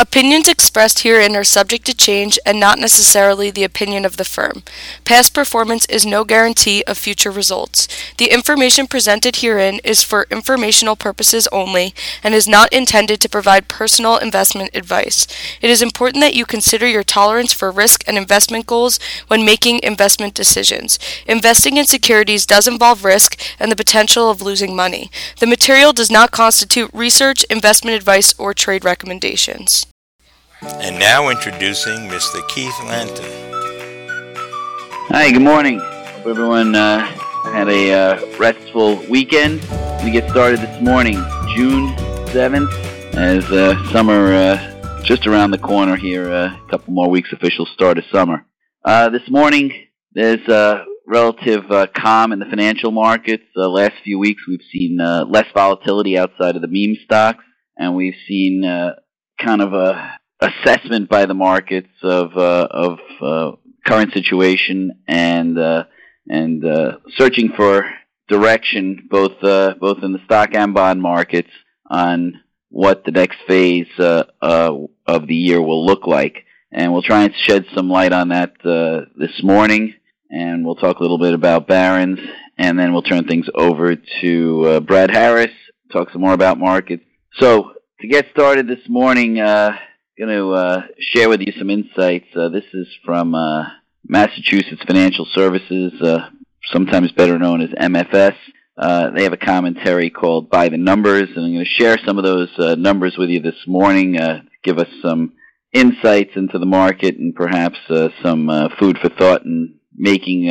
Opinions expressed herein are subject to change and not necessarily the opinion of the firm. Past performance is no guarantee of future results. The information presented herein is for informational purposes only and is not intended to provide personal investment advice. It is important that you consider your tolerance for risk and investment goals when making investment decisions. Investing in securities does involve risk and the potential of losing money. The material does not constitute research, investment advice, or trade recommendations. And now introducing Mr. Keith Lanton. Hi, good morning. Hope everyone had a restful weekend. We get started this morning, June 7th, as summer just around the corner here, a couple more weeks official start of summer. This morning, there's relative calm in the financial markets. The last few weeks, we've seen less volatility outside of the meme stocks, and we've seen kind of a assessment by the markets of current situation and searching for direction both in the stock and bond markets on what the next phase of the year will look like, and we'll try and shed some light on that this morning. And we'll talk a little bit about Barron's, and then we'll turn things over to Brad Harris, talk some more about markets. So to get started this morning, going to share with you some insights. This is from Massachusetts Financial Services, sometimes better known as MFS. They have a commentary called By the Numbers, and I'm going to share some of those numbers with you this morning, give us some insights into the market and perhaps some food for thought in making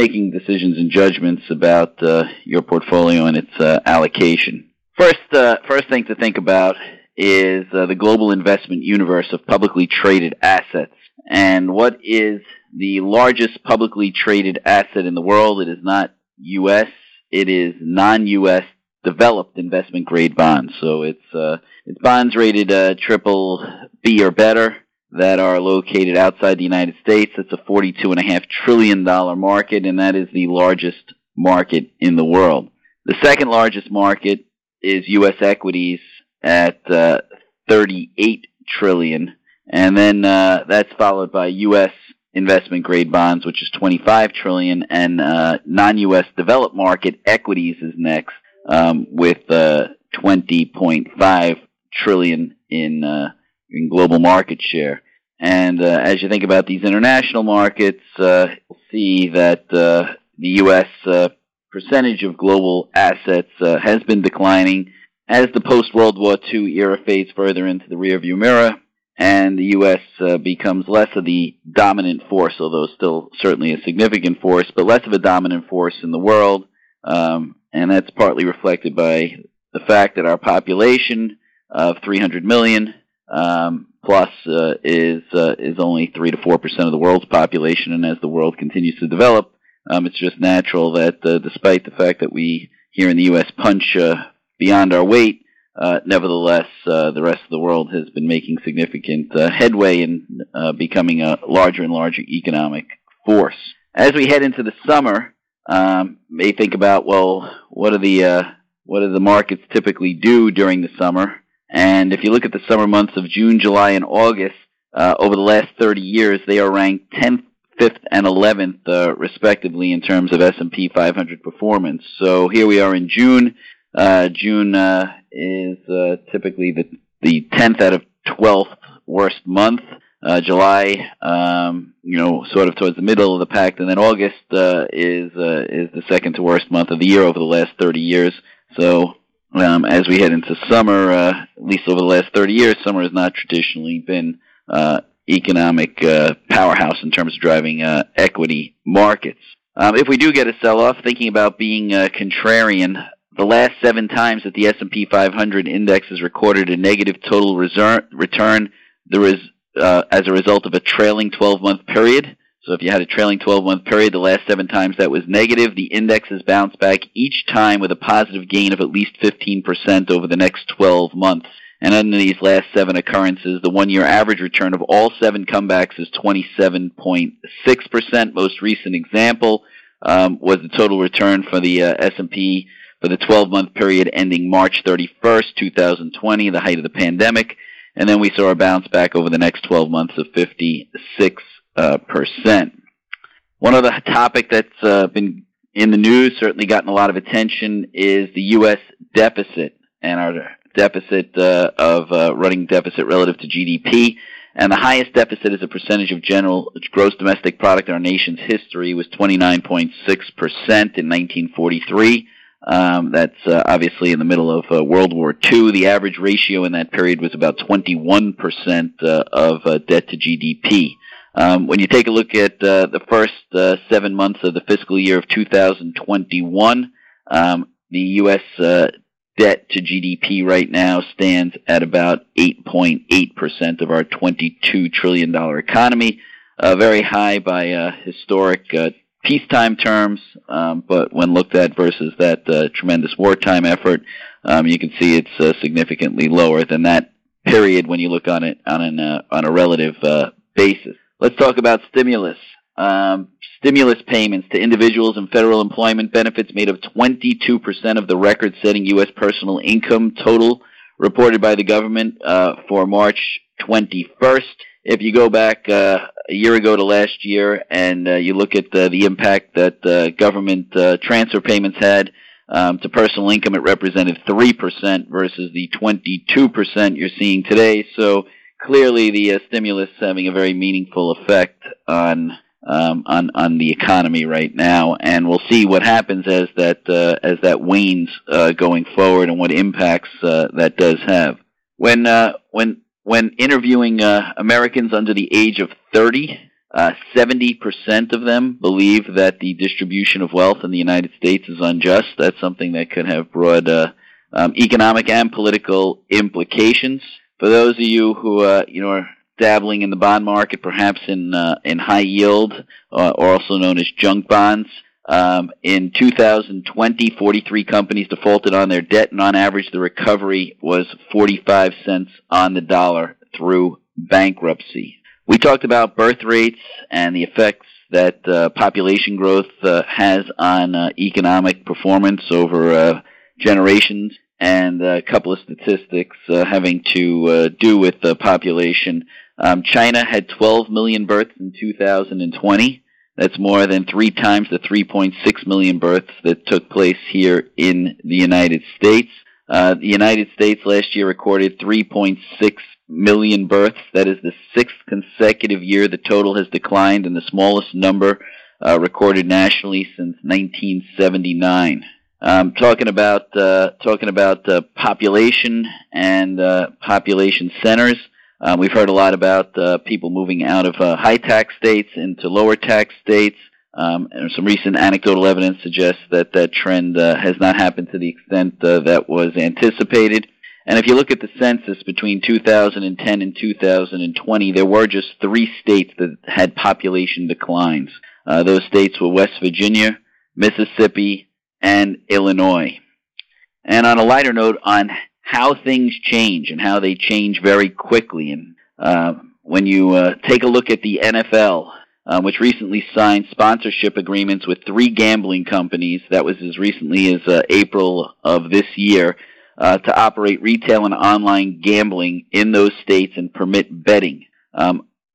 decisions and judgments about your portfolio and its allocation. First thing to think about is the global investment universe of publicly traded assets. And what is the largest publicly traded asset in the world? It is not U.S. It is non-U.S. developed investment-grade bonds. So it's bonds rated BBB or better that are located outside the United States. It's a $42.5 trillion market, and that is the largest market in the world. The second largest market is U.S. equities at $38 trillion, and then that's followed by U.S. investment-grade bonds, which is $25 trillion, and non-U.S. developed market equities is next with $20.5 trillion in global market share. And as you think about these international markets, you'll see that the U.S. Percentage of global assets has been declining as the post-World War II era fades further into the rearview mirror, and the U.S. Becomes less of the dominant force, although still certainly a significant force, but less of a dominant force in the world. And that's partly reflected by the fact that our population of 300 million plus is only 3 to 4% of the world's population, and as the world continues to develop, it's just natural that despite the fact that we here in the U.S. punch beyond our weight, nevertheless the rest of the world has been making significant headway in becoming a larger and larger economic force. As we head into the summer, may think about, well, what do the markets typically do during the summer? And if you look at the summer months of June, July, and August, over the last 30 years, they are ranked 10th, 5th, and 11th, respectively, in terms of S&P 500 performance. So here we are in June. June is typically the 10th out of 12th worst month. July, sort of towards the middle of the pack, and then August is the second to worst month of the year over the last 30 years. So as we head into summer, at least over the last 30 years, summer has not traditionally been economic powerhouse in terms of driving equity markets. If we do get a sell-off, thinking about being contrarian, the last 7 times that the S&P 500 index has recorded a negative total return, there is as a result of a trailing 12-month period. So if you had a trailing 12-month period, the last 7 times that was negative, the index has bounced back each time with a positive gain of at least 15% over the next 12 months. And under these last 7 occurrences, the one-year average return of all 7 comebacks is 27.6%. Most recent example was the total return for the S&P for the 12-month period ending March 31st, 2020, the height of the pandemic. And then we saw a bounce back over the next 12 months of 56%. One other topic that's been in the news, certainly gotten a lot of attention, is the U.S. deficit and our deficit running deficit relative to GDP. And the highest deficit as a percentage of general gross domestic product in our nation's history was 29.6% in 1943. That's obviously in the middle of World War II. The average ratio in that period was about 21% of debt to GDP. When you take a look at the first 7 months of the fiscal year of 2021, the U.S. debt to GDP right now stands at about 8.8% of our $22 trillion economy, very high by historic peacetime terms, but when looked at versus that tremendous wartime effort, you can see it's significantly lower than that period when you look on it on a relative basis. Let's talk about stimulus. Stimulus payments to individuals and federal employment benefits made up 22% of the record-setting U.S. personal income total reported by the government for March 21st. If you go back a year ago to last year and you look at the impact that government transfer payments had to personal income, it represented 3% versus the 22% you're seeing today. So clearly the stimulus having a very meaningful effect on the economy right now, and we'll see what happens as that wanes going forward, and what impacts that does have. When interviewing Americans under the age of 30, 70% of them believe that the distribution of wealth in the United States is unjust. That's something that could have broad economic and political implications. For those of you who are dabbling in the bond market, perhaps in high yield, or also known as junk bonds. In 2020, 43 companies defaulted on their debt, and on average, the recovery was 45 cents on the dollar through bankruptcy. We talked about birth rates and the effects that population growth has on economic performance over generations, and a couple of statistics having to do with the population. China had 12 million births in 2020. That's more than three times the 3.6 million births that took place here in the United States. The United States last year recorded 3.6 million births. That is the sixth consecutive year the total has declined, and the smallest number recorded nationally since 1979. Talking about population and population centers, we've heard a lot about people moving out of high-tax states into lower-tax states. And some recent anecdotal evidence suggests that that trend has not happened to the extent that was anticipated. And if you look at the census between 2010 and 2020, there were just three states that had population declines. Those states were West Virginia, Mississippi, and Illinois. And on a lighter note, on how things change and how they change very quickly. And when you take a look at the NFL, which recently signed sponsorship agreements with three gambling companies, that was as recently as April of this year, to operate retail and online gambling in those states and permit betting.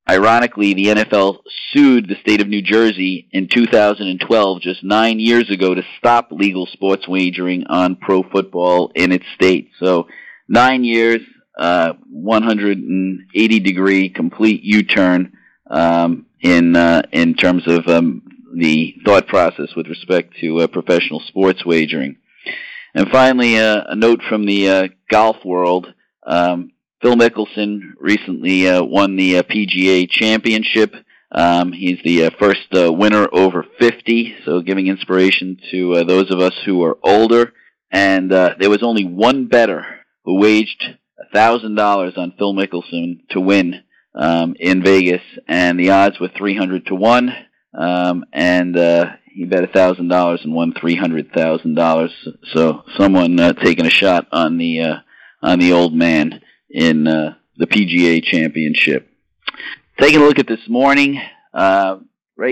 Ironically, the NFL sued the state of New Jersey in 2012, just 9 years ago, to stop legal sports wagering on pro football in its state. So 9 years, 180-degree complete U-turn in terms of the thought process with respect to professional sports wagering. And finally, a note from the golf world. Phil Mickelson recently won the PGA Championship. He's the first winner over 50, so giving inspiration to those of us who are older. And there was only one bettor who waged $1,000 on Phil Mickelson to win in Vegas, and the odds were 300-1. And he bet $1,000 and won $300,000. So someone taking a shot on the old man in the PGA Championship. Taking a look at this morning, right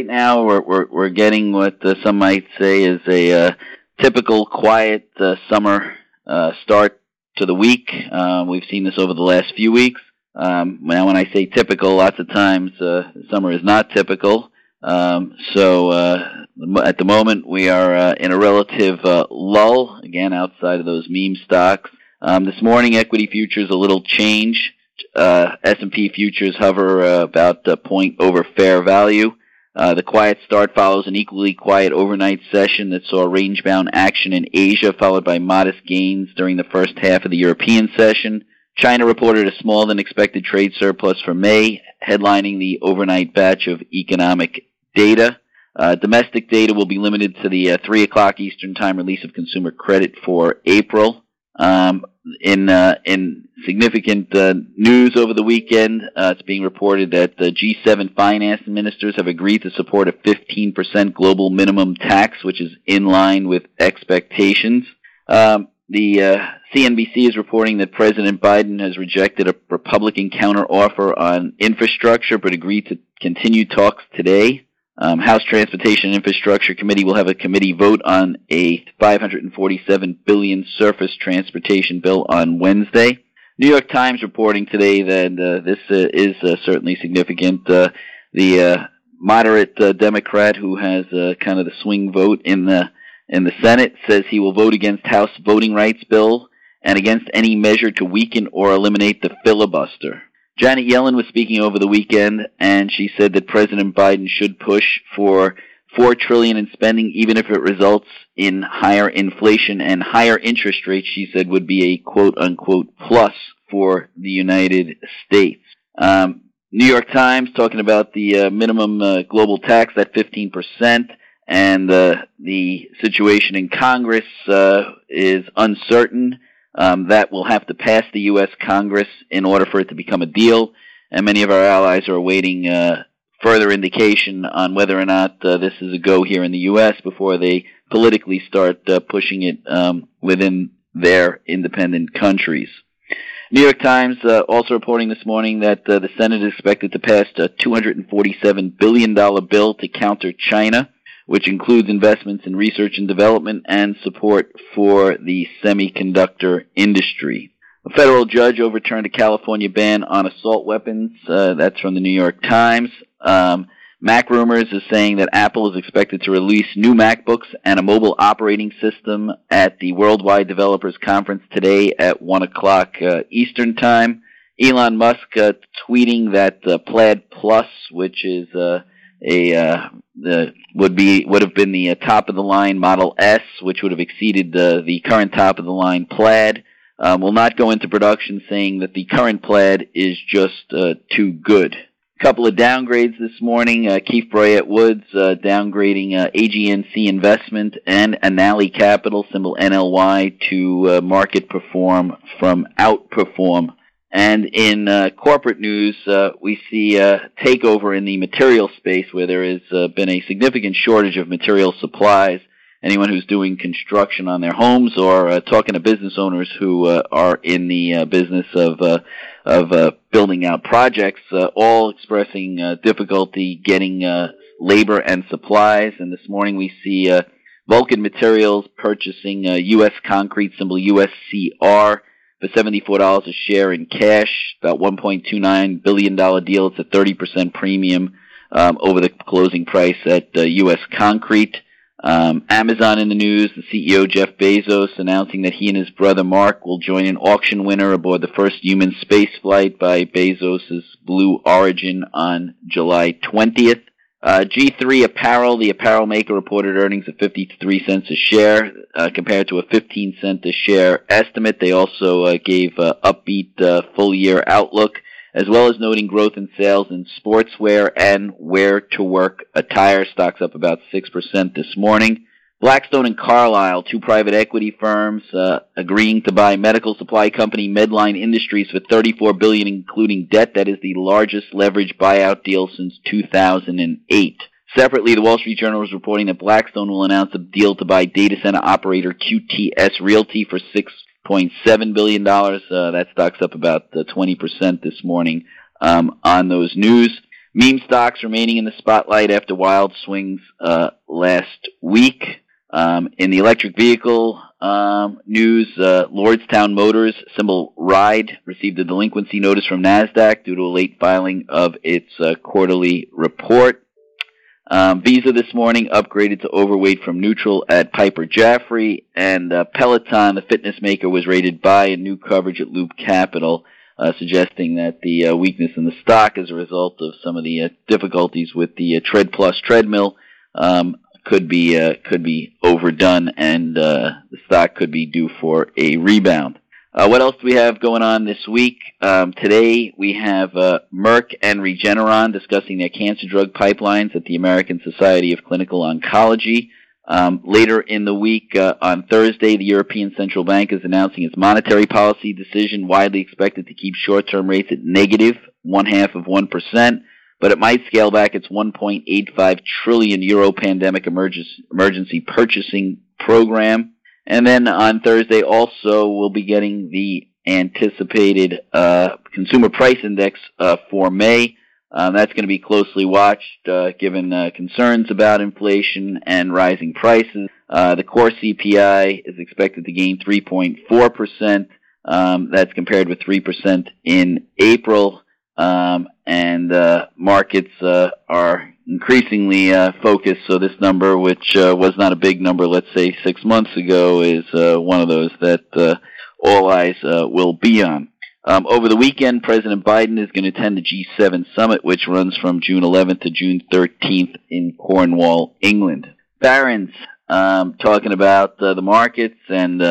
now we're getting what some might say is a typical quiet summer start to the week. We've seen this over the last few weeks. Now, when I say typical, lots of times summer is not typical. So at the moment, we are in a relative lull, again, outside of those meme stocks. This morning, equity futures a little change. S&P futures hover about a point over fair value. The quiet start follows an equally quiet overnight session that saw range-bound action in Asia, followed by modest gains during the first half of the European session. China reported a smaller-than-expected trade surplus for May, headlining the overnight batch of economic data. Domestic data will be limited to the 3 o'clock Eastern Time release of consumer credit for April. In significant news over the weekend, it's being reported that the G7 finance ministers have agreed to support a 15% global minimum tax, which is in line with expectations. The CNBC is reporting that President Biden has rejected a Republican counteroffer on infrastructure but agreed to continue talks today. House Transportation and Infrastructure Committee will have a committee vote on a $547 billion surface transportation bill on Wednesday. New York Times reporting today that this is certainly significant. The moderate Democrat who has kind of the swing vote in the Senate says he will vote against House Voting Rights Bill and against any measure to weaken or eliminate the filibuster. Janet Yellen was speaking over the weekend, and she said that President Biden should push for $4 trillion in spending, even if it results in higher inflation and higher interest rates, she said, would be a quote-unquote plus for the United States. New York Times talking about the minimum global tax at 15%. And the situation in Congress is uncertain. That will have to pass the U.S. Congress in order for it to become a deal. And many of our allies are awaiting further indication on whether or not this is a go here in the U.S. before they politically start pushing it within their independent countries. New York Times also reporting this morning that the Senate is expected to pass a $247 billion bill to counter China, which includes investments in research and development and support for the semiconductor industry. A federal judge overturned a California ban on assault weapons. That's from the New York Times. Mac Rumors is saying that Apple is expected to release new MacBooks and a mobile operating system at the Worldwide Developers Conference today at 1 o'clock Eastern Time. Elon Musk tweeting that Plaid Plus, which is would have been the top of the line Model S, which would have exceeded the current top of the line Plaid, will not go into production, saying that the current Plaid is just too good. A couple of downgrades this morning. Keith Brayett Woods downgrading AGNC Investment and Analy Capital, symbol NLY, to market perform from outperform. And in corporate news, we see a takeover in the material space where there has been a significant shortage of material supplies. Anyone who's doing construction on their homes or talking to business owners who are in the business of building out projects, all expressing difficulty getting labor and supplies. And this morning we see Vulcan Materials purchasing U.S. Concrete, symbol USCR, for $74 a share in cash, about $1.29 billion deal. It's a 30% premium over the closing price at U.S. Concrete. Amazon in the news, the CEO Jeff Bezos announcing that he and his brother Mark will join an auction winner aboard the first human space flight by Bezos' Blue Origin on July 20th. G3 Apparel, the apparel maker, reported earnings of 53 cents a share compared to a 15-cent a share estimate. They also gave upbeat full-year outlook, as well as noting growth in sales in sportswear and wear-to-work attire. Stocks up about 6% this morning. Blackstone and Carlyle, two private equity firms, agreeing to buy medical supply company Medline Industries for $34 billion, including debt. That is the largest leveraged buyout deal since 2008. Separately, the Wall Street Journal is reporting that Blackstone will announce a deal to buy data center operator QTS Realty for $6.7 billion. That stock's up about 20% this morning on those news. Meme stocks remaining in the spotlight after wild swings last week. In the electric vehicle news, Lordstown Motors, symbol RIDE, received a delinquency notice from NASDAQ due to a late filing of its quarterly report. Visa this morning upgraded to overweight from neutral at Piper Jaffray, and Peloton, the fitness maker, was rated buy in new coverage at Loop Capital, suggesting that the weakness in the stock is a result of some of the difficulties with the Tread Plus treadmill could be overdone, and the stock could be due for a rebound. What else do we have going on this week? Today we have Merck and Regeneron discussing their cancer drug pipelines at the American Society of Clinical Oncology. Later in the week, on Thursday, the European Central Bank is announcing its monetary policy decision, widely expected to keep short-term rates at negative 0.5%, but it might scale back its 1.85 trillion euro pandemic emergency purchasing program. And then on Thursday also we'll be getting the anticipated consumer price index for May. That's going to be closely watched given concerns about inflation and rising prices. The core CPI is expected to gain 3.4%. That's compared with 3% in April. And markets are increasingly focused, so this number, which was not a big number, let's say 6 months ago, is one of those that all eyes will be on. Over the weekend, President Biden is going to attend the G7 summit, which runs from June 11th to June 13th in Cornwall, England. Barron's talking about the markets and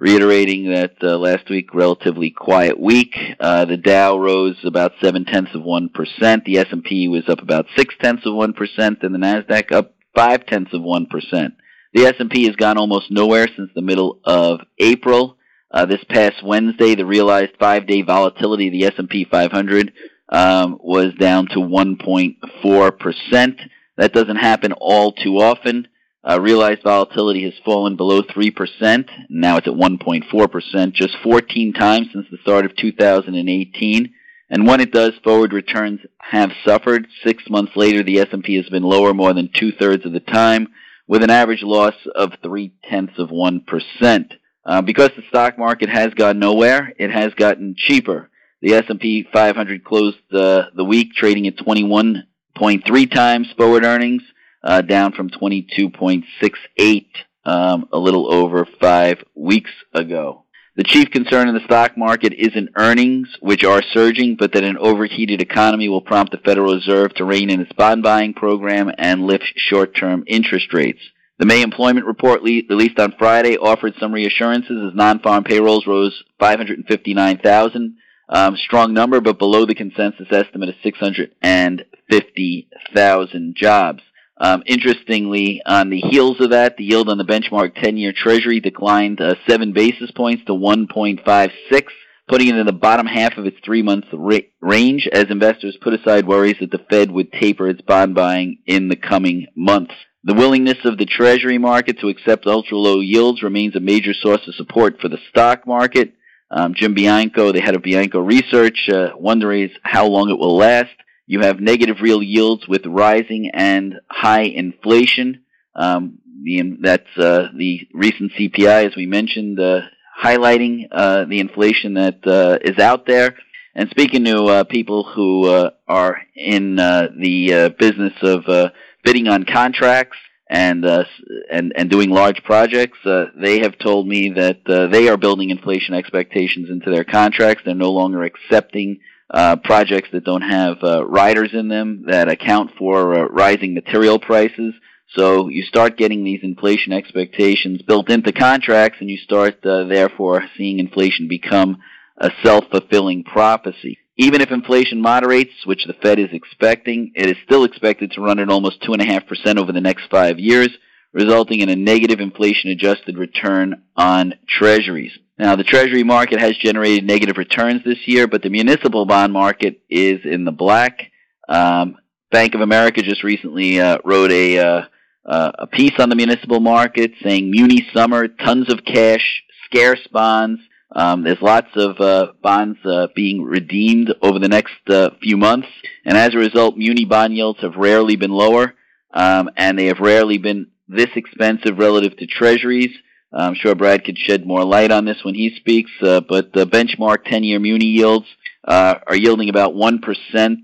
reiterating that last week, relatively quiet week. The Dow rose about 0.7%. The S&P was up about 0.6%, and the NASDAQ up 0.5%. The S&P has gone almost nowhere since the middle of April. This past Wednesday, the realized 5-day volatility of the S&P 500 was down to 1.4%. That doesn't happen all too often. Realized volatility has fallen below 3%. Now it's at 1.4%, just 14 times since the start of 2018. And when it does, forward returns have suffered. 6 months later, the S&P has been lower more than two-thirds of the time, with an average loss of 0.3%. Because the stock market has gone nowhere, it has gotten cheaper. The S&P 500 closed the week trading at 21.3 times forward earnings, down from 22.68 a little over 5 weeks ago. The chief concern in the stock market isn't earnings, which are surging, but that an overheated economy will prompt the Federal Reserve to rein in its bond buying program and lift short-term interest rates. The May employment report released on Friday offered some reassurances as non-farm payrolls rose 559,000, strong number, but below the consensus estimate of 650,000 jobs. Interestingly, on the heels of that, the yield on the benchmark 10-year Treasury declined 7 basis points to 1.56, putting it in the bottom half of its three-month range as investors put aside worries that the Fed would taper its bond buying in the coming months. The willingness of the Treasury market to accept ultra-low yields remains a major source of support for the stock market. Jim Bianco, the head of Bianco Research, wonders how long it will last. You have negative real yields with rising and high inflation. That's the recent CPI, as we mentioned, highlighting the inflation that is out there. And speaking to people who are in the business of bidding on contracts and doing large projects, they have told me that they are building inflation expectations into their contracts. They're no longer accepting projects that don't have riders in them that account for rising material prices. So you start getting these inflation expectations built into contracts, and you start, therefore, seeing inflation become a self-fulfilling prophecy. Even if inflation moderates, which the Fed is expecting, it is still expected to run at almost 2.5% over the next 5 years, resulting in a negative inflation-adjusted return on Treasuries. Now, the Treasury market has generated negative returns this year, but the municipal bond market is in the black. Bank of America just recently wrote a piece on the municipal market saying, "Muni summer, tons of cash, scarce bonds." There's lots of bonds being redeemed over the next few months, and as a result, muni bond yields have rarely been lower, and they have rarely been this expensive relative to treasuries. I'm sure Brad could shed more light on this when he speaks, but the benchmark 10-year muni yields are yielding about 1%,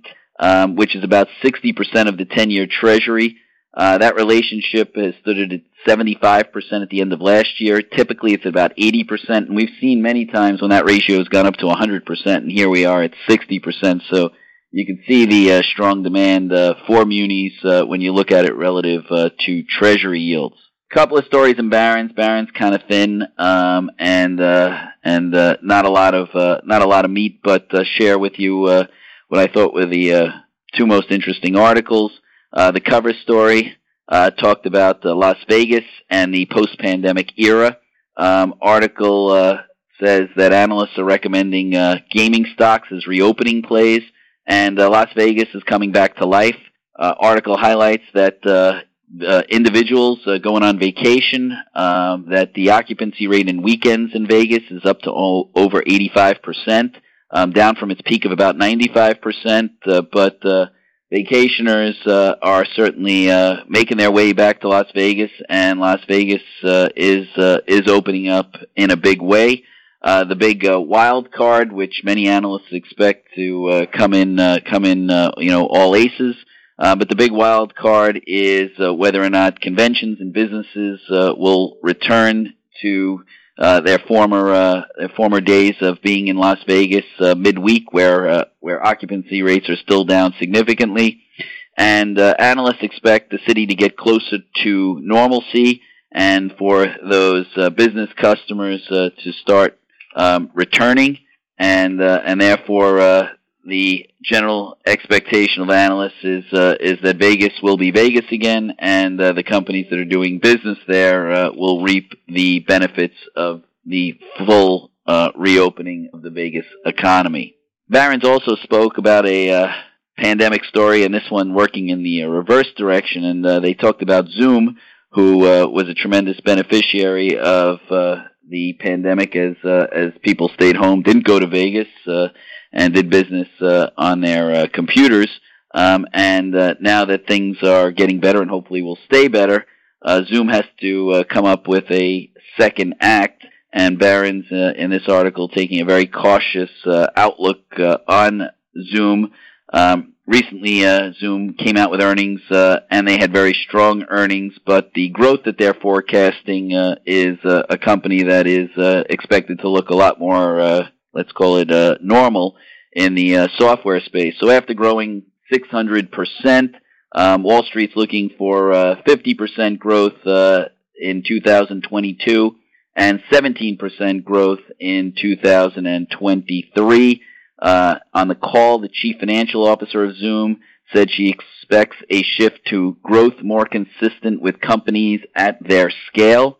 which is about 60% of the 10-year treasury. That relationship has stood at 75% at the end of last year. Typically, it's about 80%, and we've seen many times when that ratio has gone up to 100%, and here we are at 60%. So you can see the strong demand for munis when you look at it relative to treasury yields. Couple of stories in Barron's. Barron's kind of thin, and not a lot of meat, but share with you what I thought were the two most interesting articles. The cover story talked about Las Vegas and the post-pandemic era. Article says that analysts are recommending gaming stocks as reopening plays. And Las Vegas is coming back to life. Article highlights that individuals going on vacation, that the occupancy rate in weekends in Vegas is up to over 85%, down from its peak of about 95%. But vacationers are certainly making their way back to Las Vegas, and Las Vegas is opening up in a big way. The big wild card, which many analysts expect to come in, all aces. But the big wild card is whether or not conventions and businesses will return to their former days of being in Las Vegas midweek, where occupancy rates are still down significantly. And analysts expect the city to get closer to normalcy, and for those business customers to start returning, and therefore the general expectation of analysts is that Vegas will be Vegas again, and the companies that are doing business there will reap the benefits of the full reopening of the Vegas economy. Barron's also spoke about a pandemic story, and this one working in the reverse direction, and they talked about Zoom, who was a tremendous beneficiary of the pandemic as people stayed home, didn't go to Vegas, and did business on their computers. And now that things are getting better and hopefully will stay better, Zoom has to come up with a second act, and Barron's in this article taking a very cautious outlook on Zoom. Recently, Zoom came out with earnings, and they had very strong earnings, but the growth that they're forecasting is a company that is expected to look a lot more, let's call it normal, in the software space. So after growing 600%, Wall Street's looking for 50% growth in 2022 and 17% growth in 2023. On the call, the chief financial officer of Zoom said she expects a shift to growth more consistent with companies at their scale.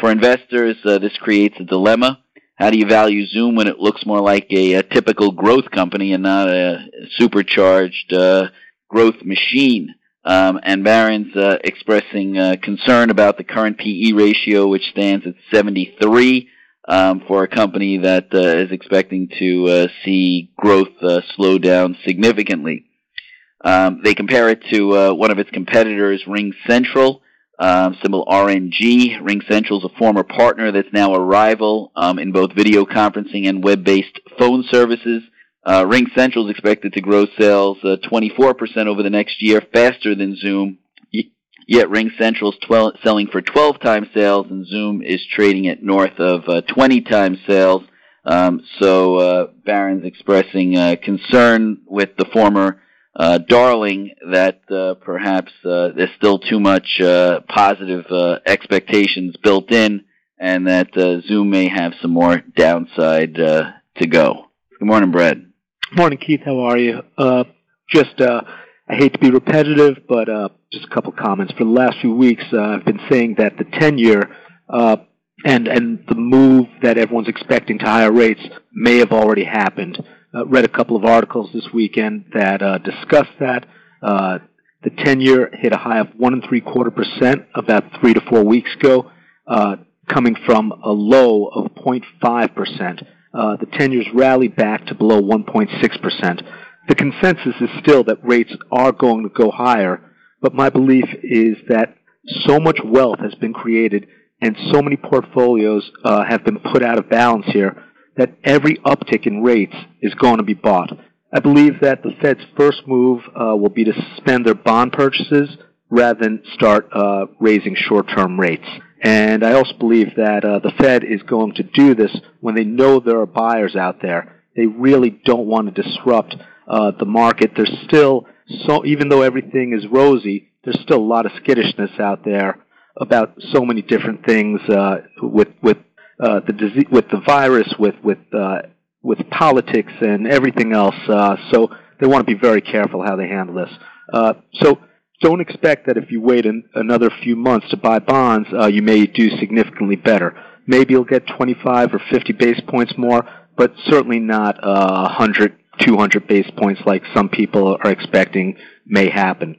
For investors, this creates a dilemma. How do you value Zoom when it looks more like a typical growth company and not a supercharged growth machine? And Barron's expressing concern about the current PE ratio, which stands at 73. For a company that is expecting to see growth slow down significantly. They compare it to one of its competitors, RingCentral, symbol RNG. RingCentral is a former partner that's now a rival in both video conferencing and web-based phone services. RingCentral is expected to grow sales 24% over the next year, faster than Zoom. Yet RingCentral is selling for 12 times sales, and Zoom is trading at north of 20 times sales. So Barron's expressing concern with the former darling that perhaps there's still too much positive expectations built in, and that Zoom may have some more downside to go. Good morning, Brad. Morning, Keith. How are you? I hate to be repetitive, but just a couple comments. For the last few weeks, I've been saying that the 10-year and the move that everyone's expecting to higher rates may have already happened. Read a couple of articles this weekend that discussed that. The 10-year hit a high of 1.75% about 3 to 4 weeks ago, coming from a low of 0.5%. The 10-year's rallied back to below 1.6%. The consensus is still that rates are going to go higher, but my belief is that so much wealth has been created and so many portfolios have been put out of balance here that every uptick in rates is going to be bought. I believe that the Fed's first move will be to suspend their bond purchases rather than start raising short-term rates. And I also believe that the Fed is going to do this when they know there are buyers out there. They really don't want to disrupt the market. There's still, so even though everything is rosy, there's still a lot of skittishness out there about so many different things with the disease, with the virus, with politics and everything else. So they want to be very careful how they handle this. So don't expect that if you wait another few months to buy bonds, you may do significantly better. Maybe you'll get 25 or 50 base points more, but certainly not 100, 200 base points like some people are expecting may happen.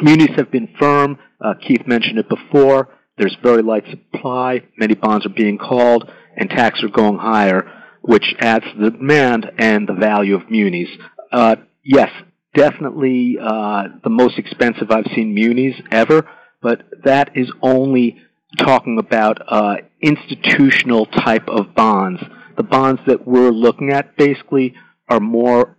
Munis have been firm. Keith mentioned it before. There's very light supply. Many bonds are being called, and taxes are going higher, which adds to the demand and the value of munis. Yes, definitely the most expensive I've seen munis ever, but that is only talking about institutional type of bonds. The bonds that we're looking at basically are more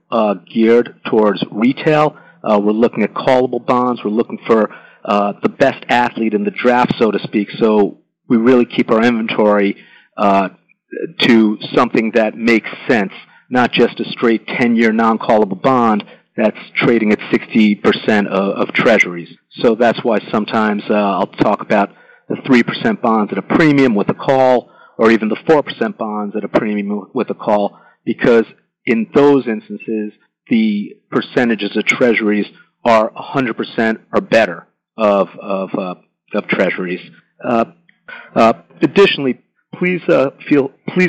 geared towards retail. We're looking at callable bonds. We're looking for the best athlete in the draft, so to speak. So we really keep our inventory to something that makes sense, not just a straight 10-year non-callable bond that's trading at 60% of treasuries. So that's why sometimes I'll talk about the 3% bonds at a premium with a call, or even the 4% bonds at a premium with a call, because in those instances, the percentages of treasuries are 100% or better of treasuries. Additionally, please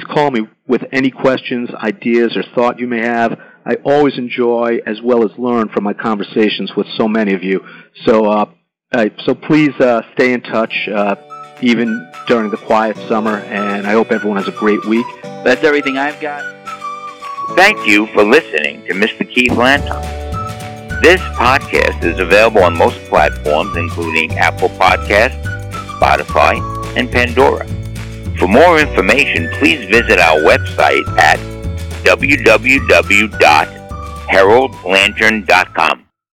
call me with any questions, ideas, or thought you may have. I always enjoy as well as learn from my conversations with so many of you. So, so please stay in touch, even during the quiet summer. And I hope everyone has a great week. That's everything I've got. Thank you for listening to Mr. Keith Lanton. This podcast is available on most platforms, including Apple Podcasts, Spotify, and Pandora. For more information, please visit our website at www.haroldlantern.com.